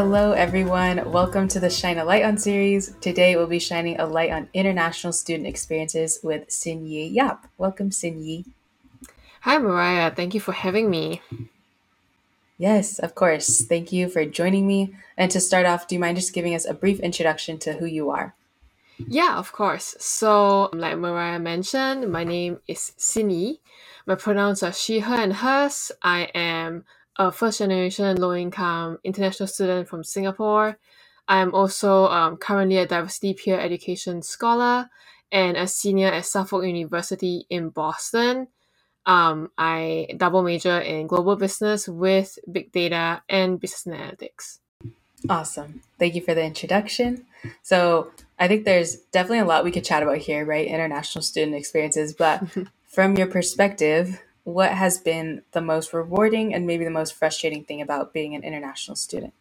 Hello everyone, welcome to the Shine a Light On series. Today we'll be shining a light on international student experiences with Sin Yi Yap. Welcome, Sin Yi. Hi Mariah, thank you for having me. Yes, of course. Thank you for joining me. And to start off, do you mind just giving us a brief introduction to who you are? Yeah, of course. So, like Mariah mentioned, my name is Sin Yi. My pronouns are she, her, and hers. I am a first-generation low-income international student from Singapore. I am also currently a diversity peer education scholar and a senior at Suffolk University in Boston. I double major in global business with big data and business analytics. Awesome. Thank you for the introduction. So I think there's definitely a lot we could chat about here, right? International student experiences. But from your perspective, what has been the most rewarding and maybe the most frustrating thing about being an international student?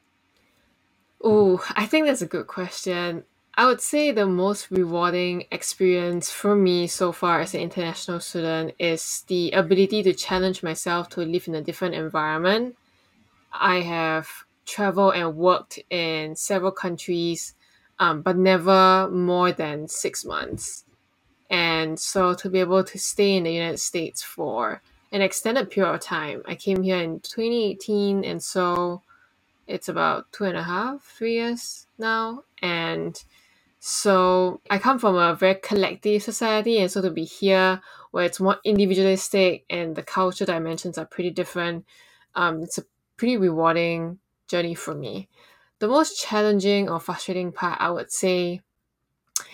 Oh, I think that's a good question. I would say the most rewarding experience for me so far as an international student is the ability to challenge myself to live in a different environment. I have traveled and worked in several countries, but never more than 6 months. And so to be able to stay in the United States for an extended period of time. I came here in 2018, and so it's about 2.5-3 years now. And so I come from a very collective society, and so to be here where it's more individualistic and the culture dimensions are pretty different, it's a pretty rewarding journey for me. The most challenging or frustrating part, I would say,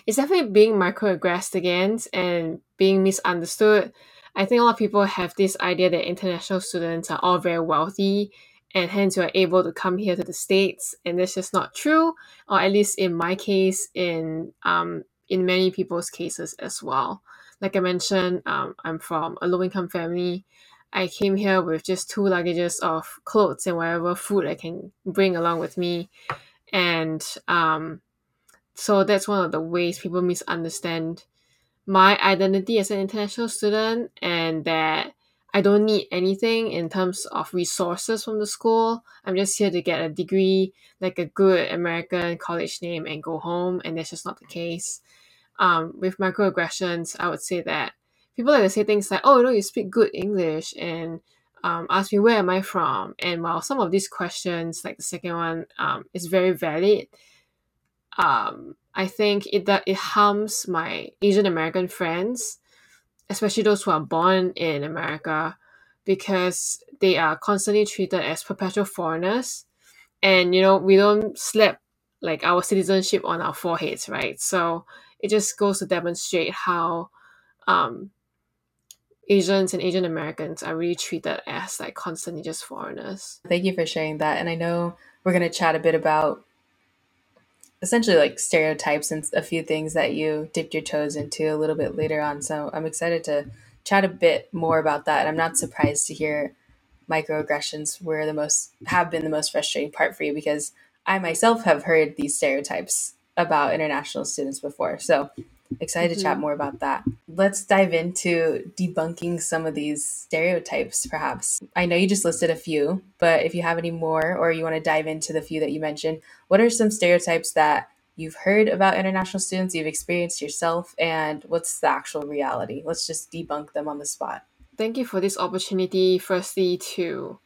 is definitely being microaggressed against and being misunderstood. I think a lot of people have this idea that international students are all very wealthy and hence you are able to come here to the States, and that's just not true, or at least in my case, in many people's cases as well. Like I mentioned, I'm from a low-income family. I came here with just 2 luggages of clothes and whatever food I can bring along with me. And so that's one of the ways people misunderstand my identity as an international student, and that I don't need anything in terms of resources from the school. I'm just here to get a degree, like a good American college name, and go home, and that's just not the case. With microaggressions, I would say that people like to say things like, oh, you know, you speak good English, and ask me where am I from. And while some of these questions, like the second one, is very valid, I think it harms my Asian American friends, especially those who are born in America, because they are constantly treated as perpetual foreigners. And, you know, we don't slap like our citizenship on our foreheads, right? So it just goes to demonstrate how Asians and Asian Americans are really treated as like constantly just foreigners. Thank you for sharing that. And I know we're going to chat a bit about essentially like stereotypes and a few things that you dipped your toes into a little bit later on. So I'm excited to chat a bit more about that. And I'm not surprised to hear microaggressions were have been the most frustrating part for you, because I myself have heard these stereotypes about international students before. So excited to chat more about that. Let's dive into debunking some of these stereotypes, perhaps. I know you just listed a few, but if you have any more or you want to dive into the few that you mentioned, what are some stereotypes that you've heard about international students, you've experienced yourself, and what's the actual reality? Let's just debunk them on the spot. Thank you for this opportunity, firstly, to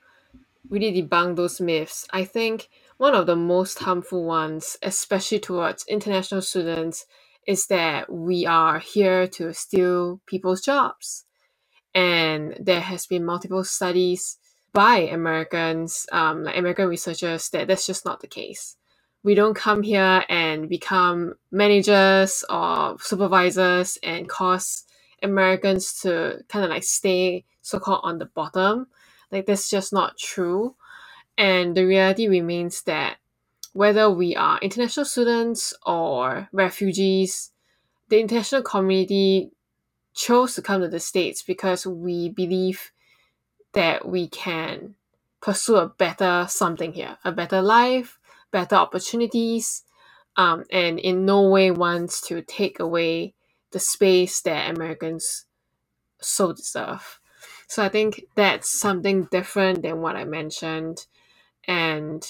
really debunk those myths. I think one of the most harmful ones, especially towards international students, is that we are here to steal people's jobs. And there has been multiple studies by Americans, like American researchers, that that's just not the case. We don't come here and become managers or supervisors and cause Americans to kind of like stay so-called on the bottom. Like that's just not true. And the reality remains that whether we are international students or refugees, the international community chose to come to the States because we believe that we can pursue a better something here, a better life, better opportunities, and in no way wants to take away the space that Americans so deserve. So I think that's something different than what I mentioned. And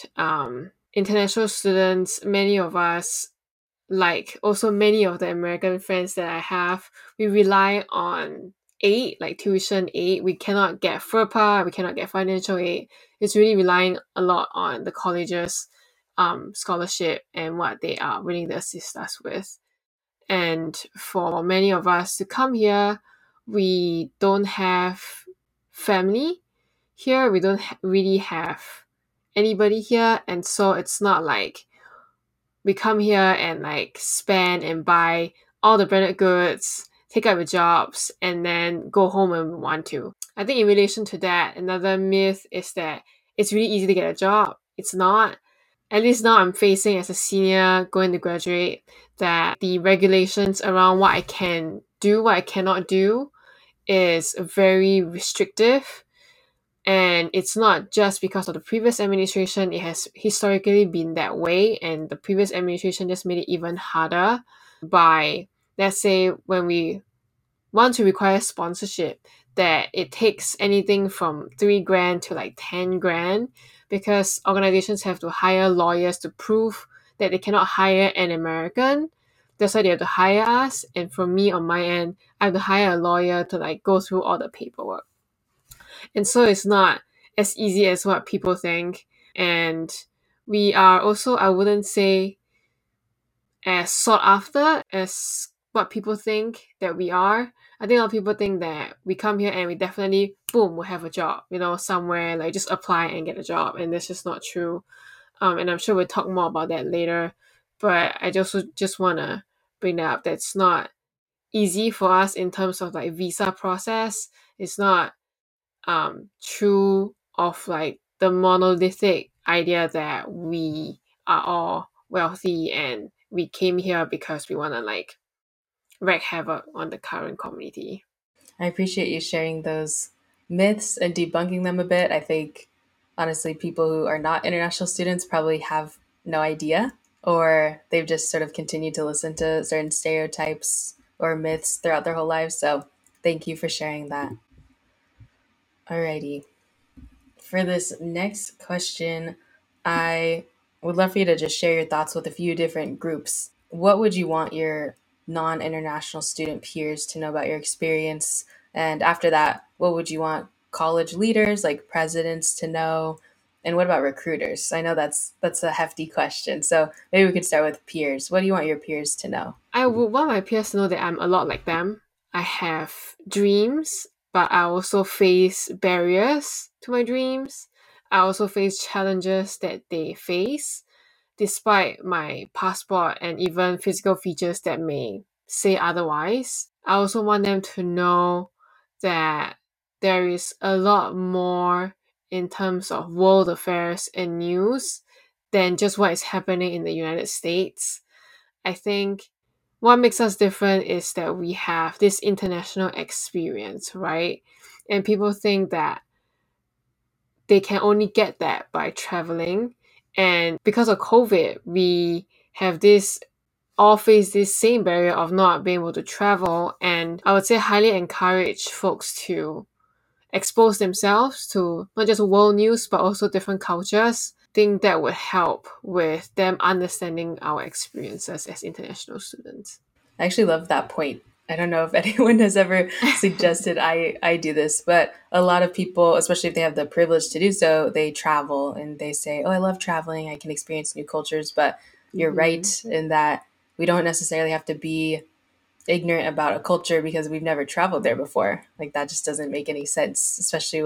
international students, many of us, like also many of the American friends that I have, we rely on aid, like tuition aid. We cannot get FERPA, we cannot get financial aid. It's really relying a lot on the college's scholarship and what they are willing to assist us with. And for many of us to come here, we don't have family here. We don't really have anybody here. And so it's not like we come here and like spend and buy all the branded goods, take up your jobs, and then go home when we want to. I think in relation to that, another myth is that it's really easy to get a job. It's not. At least now I'm facing as a senior going to graduate that the regulations around what I can do, what I cannot do is very restrictive. And it's not just because of the previous administration. It has historically been that way. And the previous administration just made it even harder by, let's say, when we want to require sponsorship, that it takes anything from $3,000 to like $10,000, because organizations have to hire lawyers to prove that they cannot hire an American. That's why they have to hire us. And for me, on my end, I have to hire a lawyer to like go through all the paperwork. And so it's not as easy as what people think. And we are also, I wouldn't say, as sought after as what people think that we are. I think a lot of people think that we come here and we definitely, boom, we'll have a job, you know, somewhere, like just apply and get a job. And that's just not true. And I'm sure we'll talk more about that later. But I just want to bring that up. That's not easy for us in terms of like visa process. It's not true of like the monolithic idea that we are all wealthy and we came here because we want to like wreak havoc on the current community. I appreciate you sharing those myths and debunking them a bit. I think honestly people who are not international students probably have no idea, or they've just sort of continued to listen to certain stereotypes or myths throughout their whole lives. So thank you for sharing that. Alrighty. For this next question, I would love for you to just share your thoughts with a few different groups. What would you want your non-international student peers to know about your experience? And after that, what would you want college leaders, like presidents, to know? And what about recruiters? I know that's a hefty question. So maybe we could start with peers. What do you want your peers to know? I would want my peers to know that I'm a lot like them. I have dreams, but I also face barriers to my dreams. I also face challenges that they face, despite my passport and even physical features that may say otherwise. I also want them to know that there is a lot more in terms of world affairs and news than just what is happening in the United States. I think what makes us different is that we have this international experience, right? And people think that they can only get that by traveling. And because of COVID, we have all face this same barrier of not being able to travel. And I would say highly encourage folks to expose themselves to not just world news, but also different cultures. Think that would help with them understanding our experiences as international students. I actually love that point. I don't know if anyone has ever suggested I do this, but a lot of people, especially if they have the privilege to do so, they travel and they say, oh, I love traveling. I can experience new cultures. But you're right in that we don't necessarily have to be ignorant about a culture because we've never traveled there before. Like that just doesn't make any sense, especially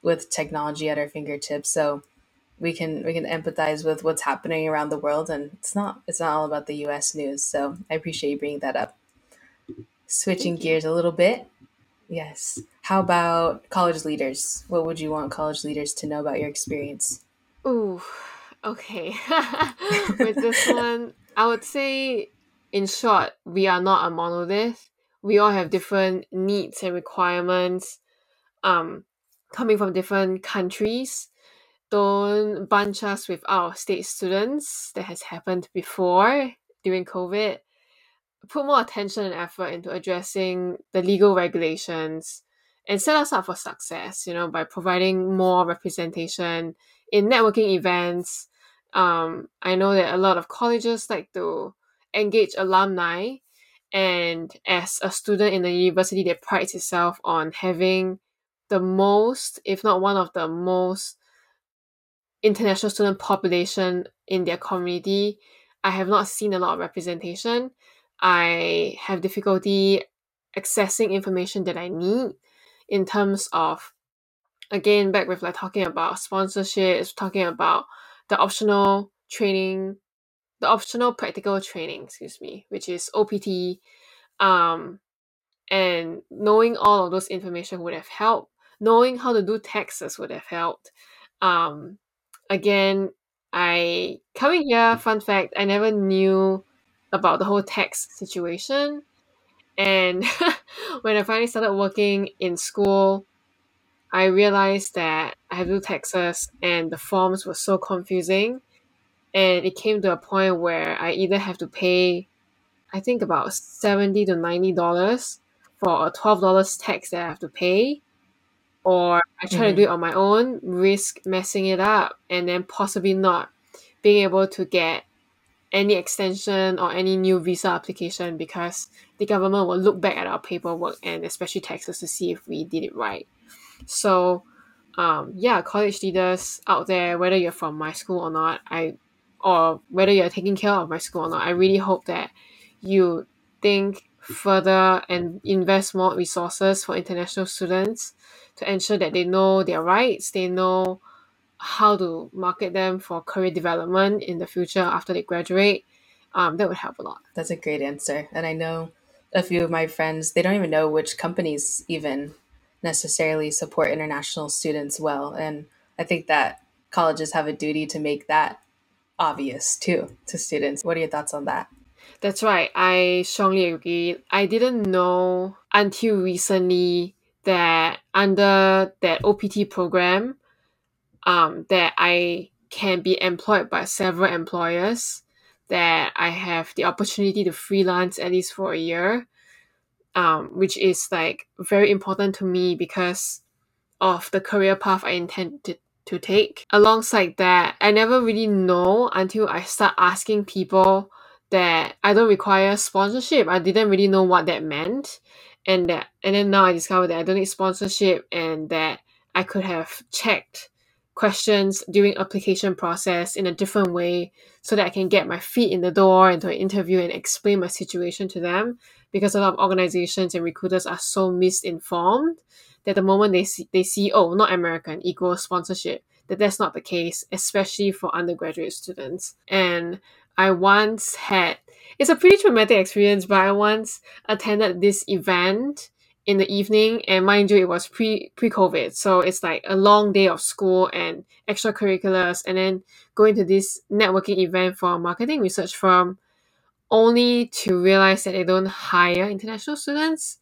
with technology at our fingertips. So we can empathize with what's happening around the world, and it's not all about the US news. So I appreciate you bringing that up. Switching gears a little bit. Yes. How about college leaders? What would you want college leaders to know about your experience? Ooh, okay. With this one, I would say, in short, we are not a monolith. We all have different needs and requirements coming from different countries. Don't bunch us with out-of-state students. That has happened before during COVID. Put more attention and effort into addressing the legal regulations and set us up for success, you know, by providing more representation in networking events, I know that a lot of colleges like to engage alumni, and as a student in the university that prides itself on having the most, if not one of the most, international student population in their community, I have not seen a lot of representation. I have difficulty accessing information that I need in terms of, again, back with like talking about sponsorships, talking about the optional training, the optional practical training, which is OPT. And knowing all of those information would have helped. Knowing how to do taxes would have helped. Again, I coming here, fun fact, I never knew about the whole tax situation. And when I finally started working in school, I realized that I had to do taxes and the forms were so confusing. And it came to a point where I either have to pay, I think about $70 to $90 for a $12 tax that I have to pay, or I try to do it on my own, risk messing it up, and then possibly not being able to get any extension or any new visa application because the government will look back at our paperwork and especially taxes to see if we did it right. So, yeah, college leaders out there, whether you're from my school or not, or whether you're taking care of my school or not, I really hope that you think further and invest more resources for international students to ensure that they know their rights, they know how to market them for career development in the future after they graduate. That would help a lot. That's a great answer. And I know a few of my friends, they don't even know which companies even necessarily support international students well. And I think that colleges have a duty to make that obvious too to students. What are your thoughts on that? That's right. I strongly agree. I didn't know until recently that under that OPT program, that I can be employed by several employers, that I have the opportunity to freelance at least for a year, which is like very important to me because of the career path I intend to take. Alongside that, I never really know until I start asking people that I don't require sponsorship. I didn't really know what that meant. And then now I discovered that I don't need sponsorship and that I could have checked questions during application process in a different way so that I can get my feet in the door into an interview and explain my situation to them, because a lot of organizations and recruiters are so misinformed that the moment they see, oh, not American equals sponsorship, that's not the case, especially for undergraduate students. And I once had, it's a pretty traumatic experience, but I once attended this event in the evening, and mind you, it was pre-COVID, so it's like a long day of school and extracurriculars, and then going to this networking event for a marketing research firm, only to realize that they don't hire international students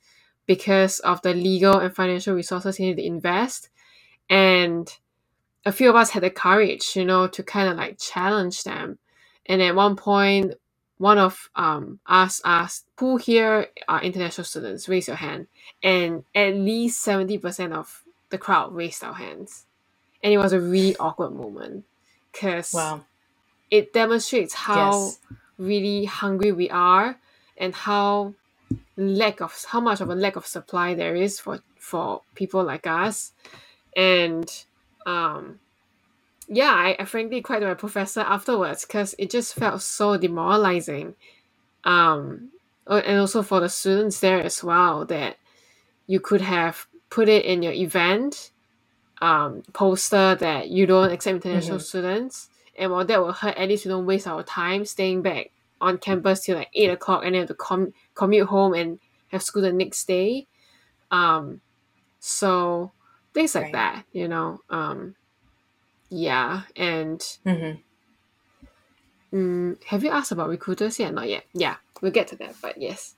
because of the legal and financial resources they need to invest. And a few of us had the courage, to kind of like challenge them. And at one point, one of us asked, who here are international students? Raise your hand. And at least 70% of the crowd raised our hands. And it was a really awkward moment because It demonstrates how really hungry we are and how much of a lack of supply there is for people like us. And I frankly cried to my professor afterwards because it just felt so demoralizing. And also for the students there as well, that you could have put it in your event poster that you don't accept international students. And while that will hurt, at least we don't waste our time staying back on campus till like 8 o'clock and then have to commute home and have school the next day. So things like that, yeah, and have you asked about recruiters yet? Not yet. Yeah, we'll get to that, but yes.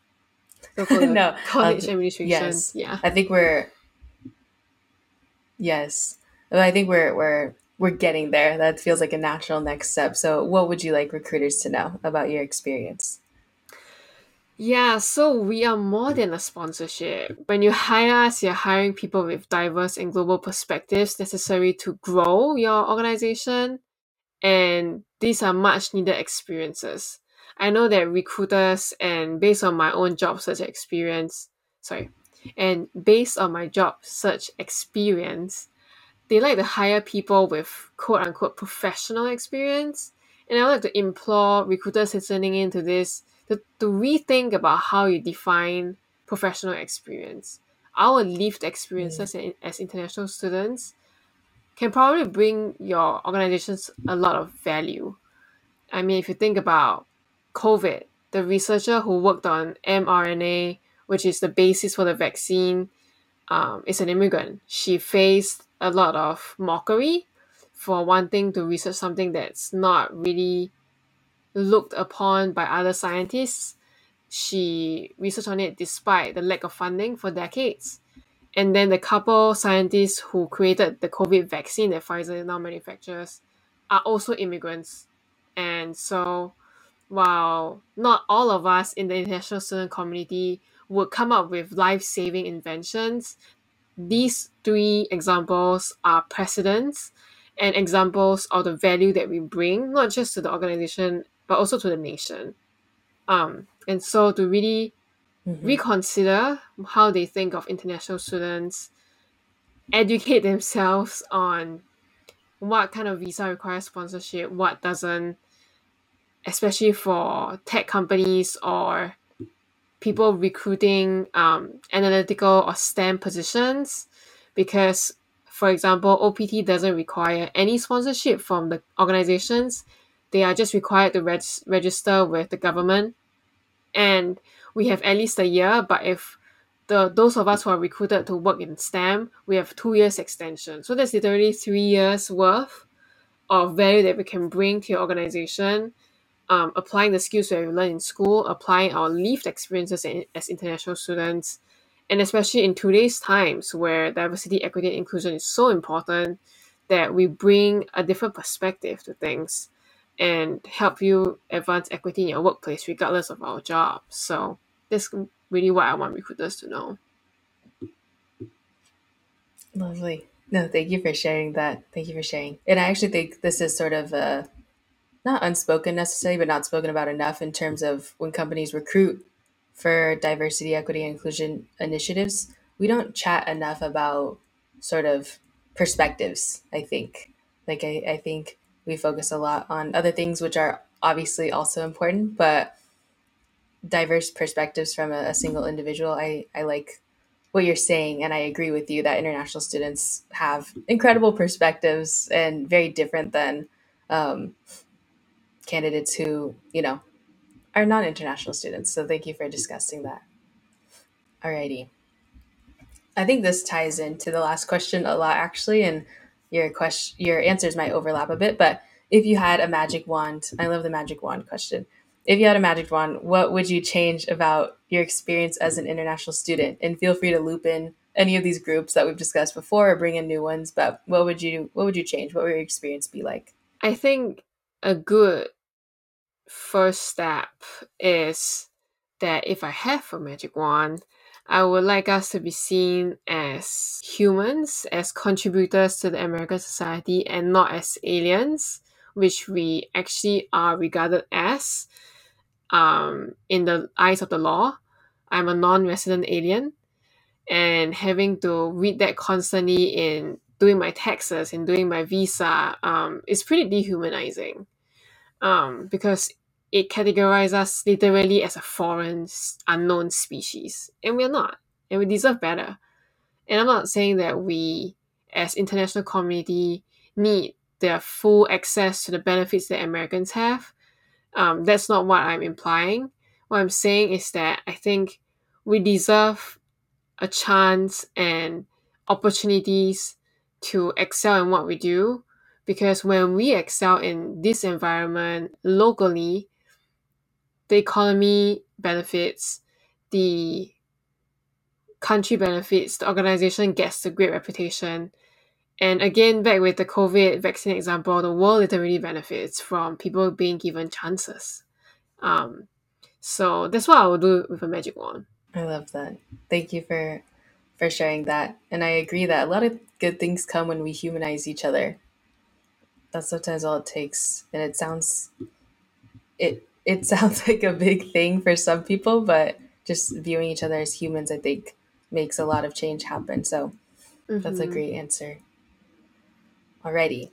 So for no. College administration, yes. Yeah. I think we're getting there. That feels like a natural next step. So what would you like recruiters to know about your experience? Yeah, so we are more than a sponsorship. When you hire us, you're hiring people with diverse and global perspectives necessary to grow your organization And these are much needed experiences. I know that recruiters, and based on my own job search experience, they like to hire people with quote-unquote professional experience. And I would like to implore recruiters listening into this to rethink about how you define professional experience. Our lived experiences as international students can probably bring your organizations a lot of value. I mean, if you think about COVID, the researcher who worked on mRNA, which is the basis for the vaccine, is an immigrant. She faced a lot of mockery for wanting to research something that's not really looked upon by other scientists. She researched on it despite the lack of funding for decades. And then the couple scientists who created the COVID vaccine that Pfizer now manufactures are also immigrants. And so while not all of us in the international student community would come up with life-saving inventions, these three examples are precedents and examples of the value that we bring, not just to the organization, but also to the nation. And so to really reconsider how they think of international students, educate themselves on what kind of visa requires sponsorship, what doesn't, especially for tech companies or people recruiting analytical or STEM positions, because, for example, OPT doesn't require any sponsorship from the organizations. They are just required to register with the government. And we have at least a year, but if those of us who are recruited to work in STEM, we have 2 years extension. So that's literally 3 years worth of value that we can bring to your organization. Applying the skills that we learn in school, applying our lived experiences as international students, and especially in today's times where diversity, equity, and inclusion is so important, that we bring a different perspective to things and help you advance equity in your workplace regardless of our job. So that's really what I want recruiters to know. Lovely. No, thank you for sharing that. Thank you for sharing. And I actually think this is sort of a not unspoken necessarily, but not spoken about enough in terms of when companies recruit for diversity, equity, and inclusion initiatives, we don't chat enough about sort of perspectives, I think. Like, I think we focus a lot on other things, which are obviously also important, but diverse perspectives from a single individual. I like what you're saying, and I agree with you that international students have incredible perspectives and very different than candidates who, are non-international students. So thank you for discussing that. Alrighty. I think this ties into the last question a lot, actually, and your answers might overlap a bit, but if you had a magic wand, I love the magic wand question. If you had a magic wand, what would you change about your experience as an international student? And feel free to loop in any of these groups that we've discussed before or bring in new ones, but what would you change? What would your experience be like? I think a good first step is that if I have a magic wand, I would like us to be seen as humans, as contributors to the American society, and not as aliens, which we actually are regarded as in the eyes of the law. I'm a non-resident alien, and having to read that constantly in doing my taxes and doing my visa is pretty dehumanizing. Because it categorizes us literally as a foreign, unknown species. And we're not. And we deserve better. And I'm not saying that we, as international community, need their full access to the benefits that Americans have. That's not what I'm implying. What I'm saying is that I think we deserve a chance and opportunities to excel in what we do. Because when we excel in this environment locally, the economy benefits, the country benefits, the organization gets a great reputation. And again, back with the COVID vaccine example, the world literally benefits from people being given chances. So that's what I would do with a magic wand. I love that. Thank you for sharing that. And I agree that a lot of good things come when we humanize each other. That's sometimes all it takes. And it sounds like a big thing for some people, but just viewing each other as humans, I think, makes a lot of change happen. So that's a great answer. Alrighty.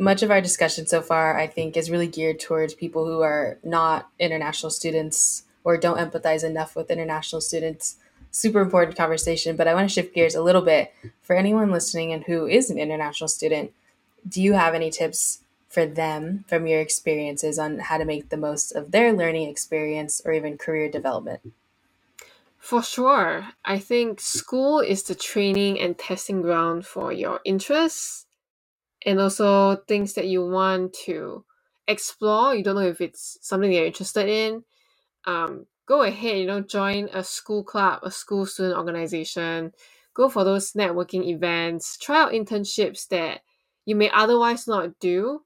Much of our discussion so far, I think, is really geared towards people who are not international students or don't empathize enough with international students. Super important conversation, but I want to shift gears a little bit. For anyone listening and who is an international student, do you have any tips for them from your experiences on how to make the most of their learning experience or even career development? For sure. I think school is the training and testing ground for your interests and also things that you want to explore. You don't know if it's something that you're interested in. Go ahead, join a school club, a school student organization. Go for those networking events. Try out internships that you may otherwise not do.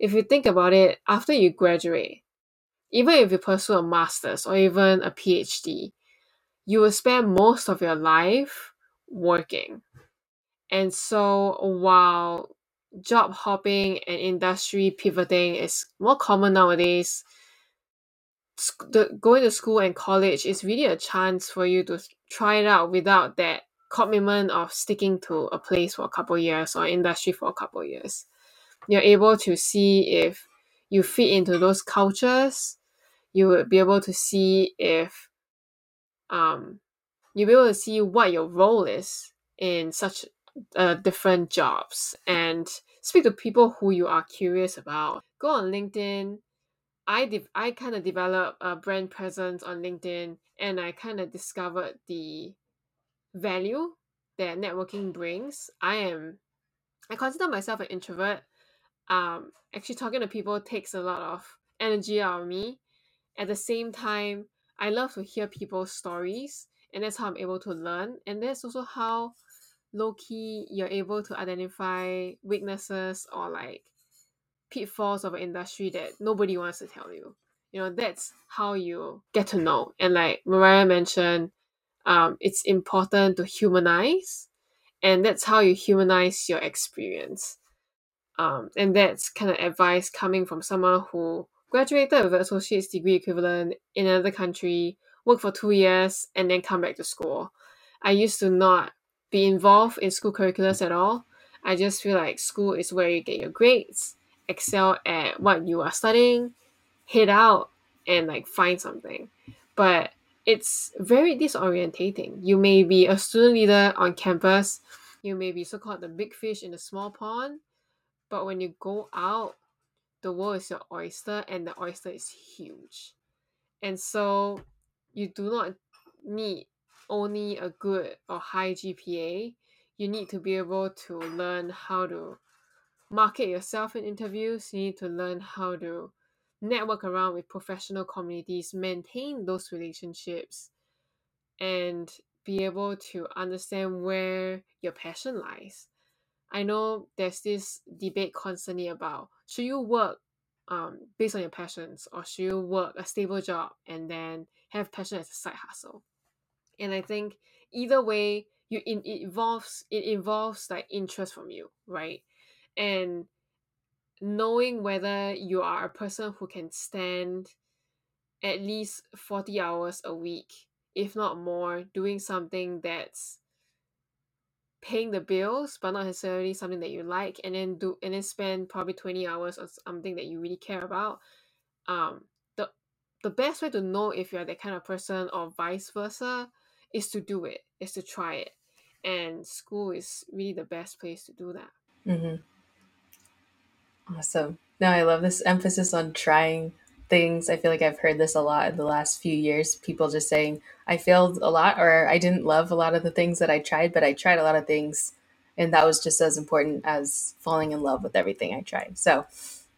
If you think about it, after you graduate, even if you pursue a master's or even a PhD, you will spend most of your life working. And so while job hopping and industry pivoting is more common nowadays, going to school and college is really a chance for you to try it out without that commitment of sticking to a place for a couple of years or industry for a couple of years. You're able to see if you fit into those cultures. You will be able to see if you'll be able to see what your role is in such different jobs, and speak to people who you are curious about. Go on LinkedIn. I kind of developed a brand presence on LinkedIn, and I kind of discovered the value that networking brings. I consider myself an introvert. Actually talking to people takes a lot of energy out of me. At the same time, I love to hear people's stories, and that's how I'm able to learn. And that's also how low-key you're able to identify weaknesses or pitfalls of an industry that nobody wants to tell you. That's how you get to know. And like Mariah mentioned, it's important to humanize, and that's how you humanize your experience. And that's kind of advice coming from someone who graduated with an associate's degree equivalent in another country, worked for 2 years, and then come back to school. I used to not be involved in school curriculums at all. I just feel like school is where you get your grades, excel at what you are studying, head out, and find something. But it's very disorientating. You may be a student leader on campus. You may be so-called the big fish in a small pond. But when you go out, the world is your oyster, and the oyster is huge. And so you do not need only a good or high GPA. You need to be able to learn how to market yourself in interviews. You need to learn how to network around with professional communities, maintain those relationships, and be able to understand where your passion lies. I know there's this debate constantly about, should you work based on your passions, or should you work a stable job and then have passion as a side hustle? And I think either way, it involves interest from you, right? And knowing whether you are a person who can stand at least 40 hours a week, if not more, doing something that's paying the bills, but not necessarily something that you like, and then spend probably 20 hours on something that you really care about. The best way to know if you're that kind of person, or vice versa, is to do it, is to try it. And school is really the best place to do that. Mm-hmm. Awesome. No, I love this emphasis on trying things. I feel like I've heard this a lot in the last few years, people just saying, I failed a lot, or I didn't love a lot of the things that I tried, but I tried a lot of things, and that was just as important as falling in love with everything I tried. So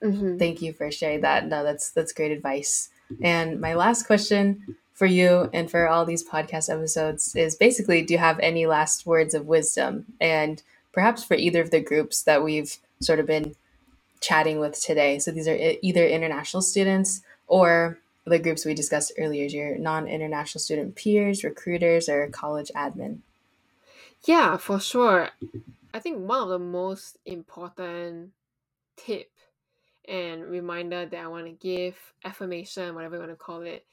thank you for sharing that. No, that's great advice. And my last question for you and for all these podcast episodes is basically, do you have any last words of wisdom, and perhaps for either of the groups that we've sort of been chatting with today? So these are either international students or the groups we discussed earlier, your non-international student peers, recruiters, or college admin. Yeah, for sure. I think one of the most important tip and reminder that I want to give, affirmation, whatever you want to call it,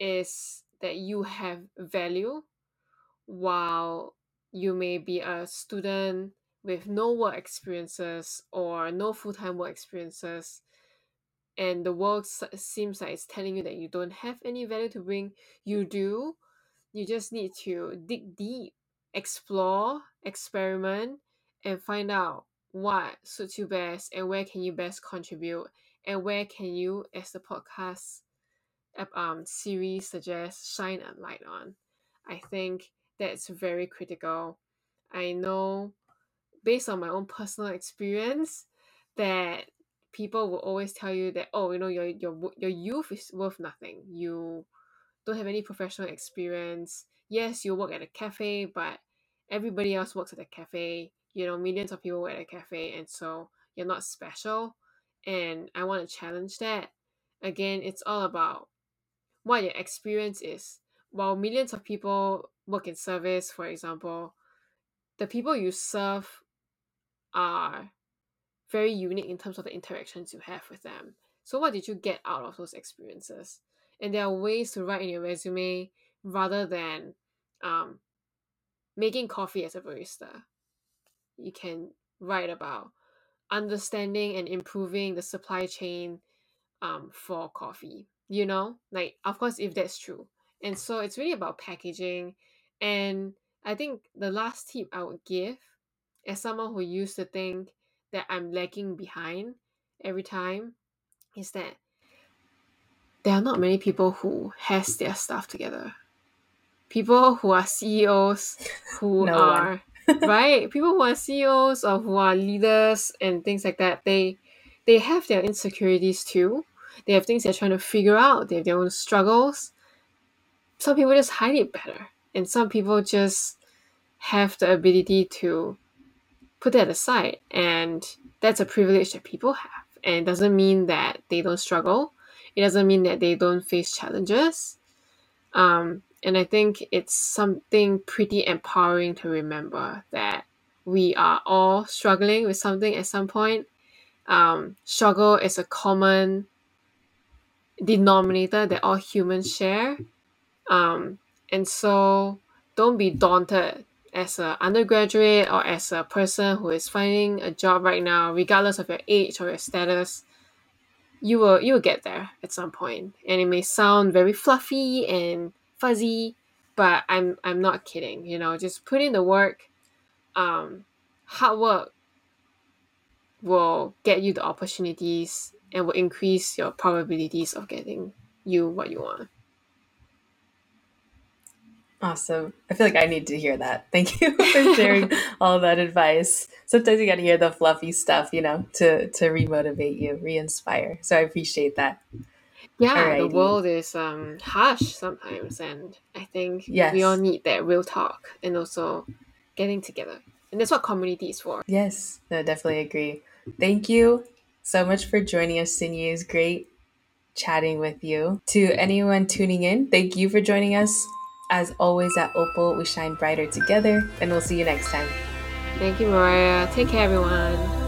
is that you have value. While you may be a student with no work experiences or no full-time work experiences, and the world seems like it's telling you that you don't have any value to bring, you do. You just need to dig deep, explore, experiment, and find out what suits you best and where can you best contribute and where can you, as the podcast series suggests, shine a light on. I think that's very critical. I know, based on my own personal experience, that people will always tell you that, oh, you know, your youth is worth nothing. You don't have any professional experience. Yes, you work at a cafe, but everybody else works at a cafe. You know, millions of people work at a cafe, and so you're not special. And I want to challenge that. Again, it's all about what your experience is. While millions of people work in service, for example, the people you serve are very unique in terms of the interactions you have with them. So what did you get out of those experiences? And there are ways to write in your resume rather than making coffee as a barista. You can write about understanding and improving the supply chain for coffee. You know, like, of course, if that's true. And so it's really about packaging. And I think the last tip I would give, as someone who used to think that I'm lagging behind every time, is that there are not many people who has their stuff together. People who are CEOs, who are right? People who are CEOs or who are leaders and things like that, they have their insecurities too. They have things they're trying to figure out. They have their own struggles. Some people just hide it better. And some people just have the ability to put that aside. And that's a privilege that people have. And it doesn't mean that they don't struggle. It doesn't mean that they don't face challenges. And I think it's something pretty empowering to remember that we are all struggling with something at some point. Struggle is a common denominator that all humans share. And so don't be daunted as an undergraduate or as a person who is finding a job right now, regardless of your age or your status. You will get there at some point. And it may sound very fluffy and fuzzy, but I'm not kidding. You know, just put in the work. Hard work will get you the opportunities and will increase your probabilities of getting you what you want. Awesome. I feel like I need to hear that. Thank you for sharing all that advice. Sometimes you got to hear the fluffy stuff, you know, to re-motivate you, re-inspire. So I appreciate that. Yeah, alrighty. The world is harsh sometimes. And I think we all need that real talk and also getting together. And that's what community is for. Yes, I definitely agree. Thank you so much for joining us, Sin Yi. It's great chatting with you. To anyone tuning in, thank you for joining us. As always, at Opal, we shine brighter together, and we'll see you next time. Thank you, Mariah. Take care, everyone.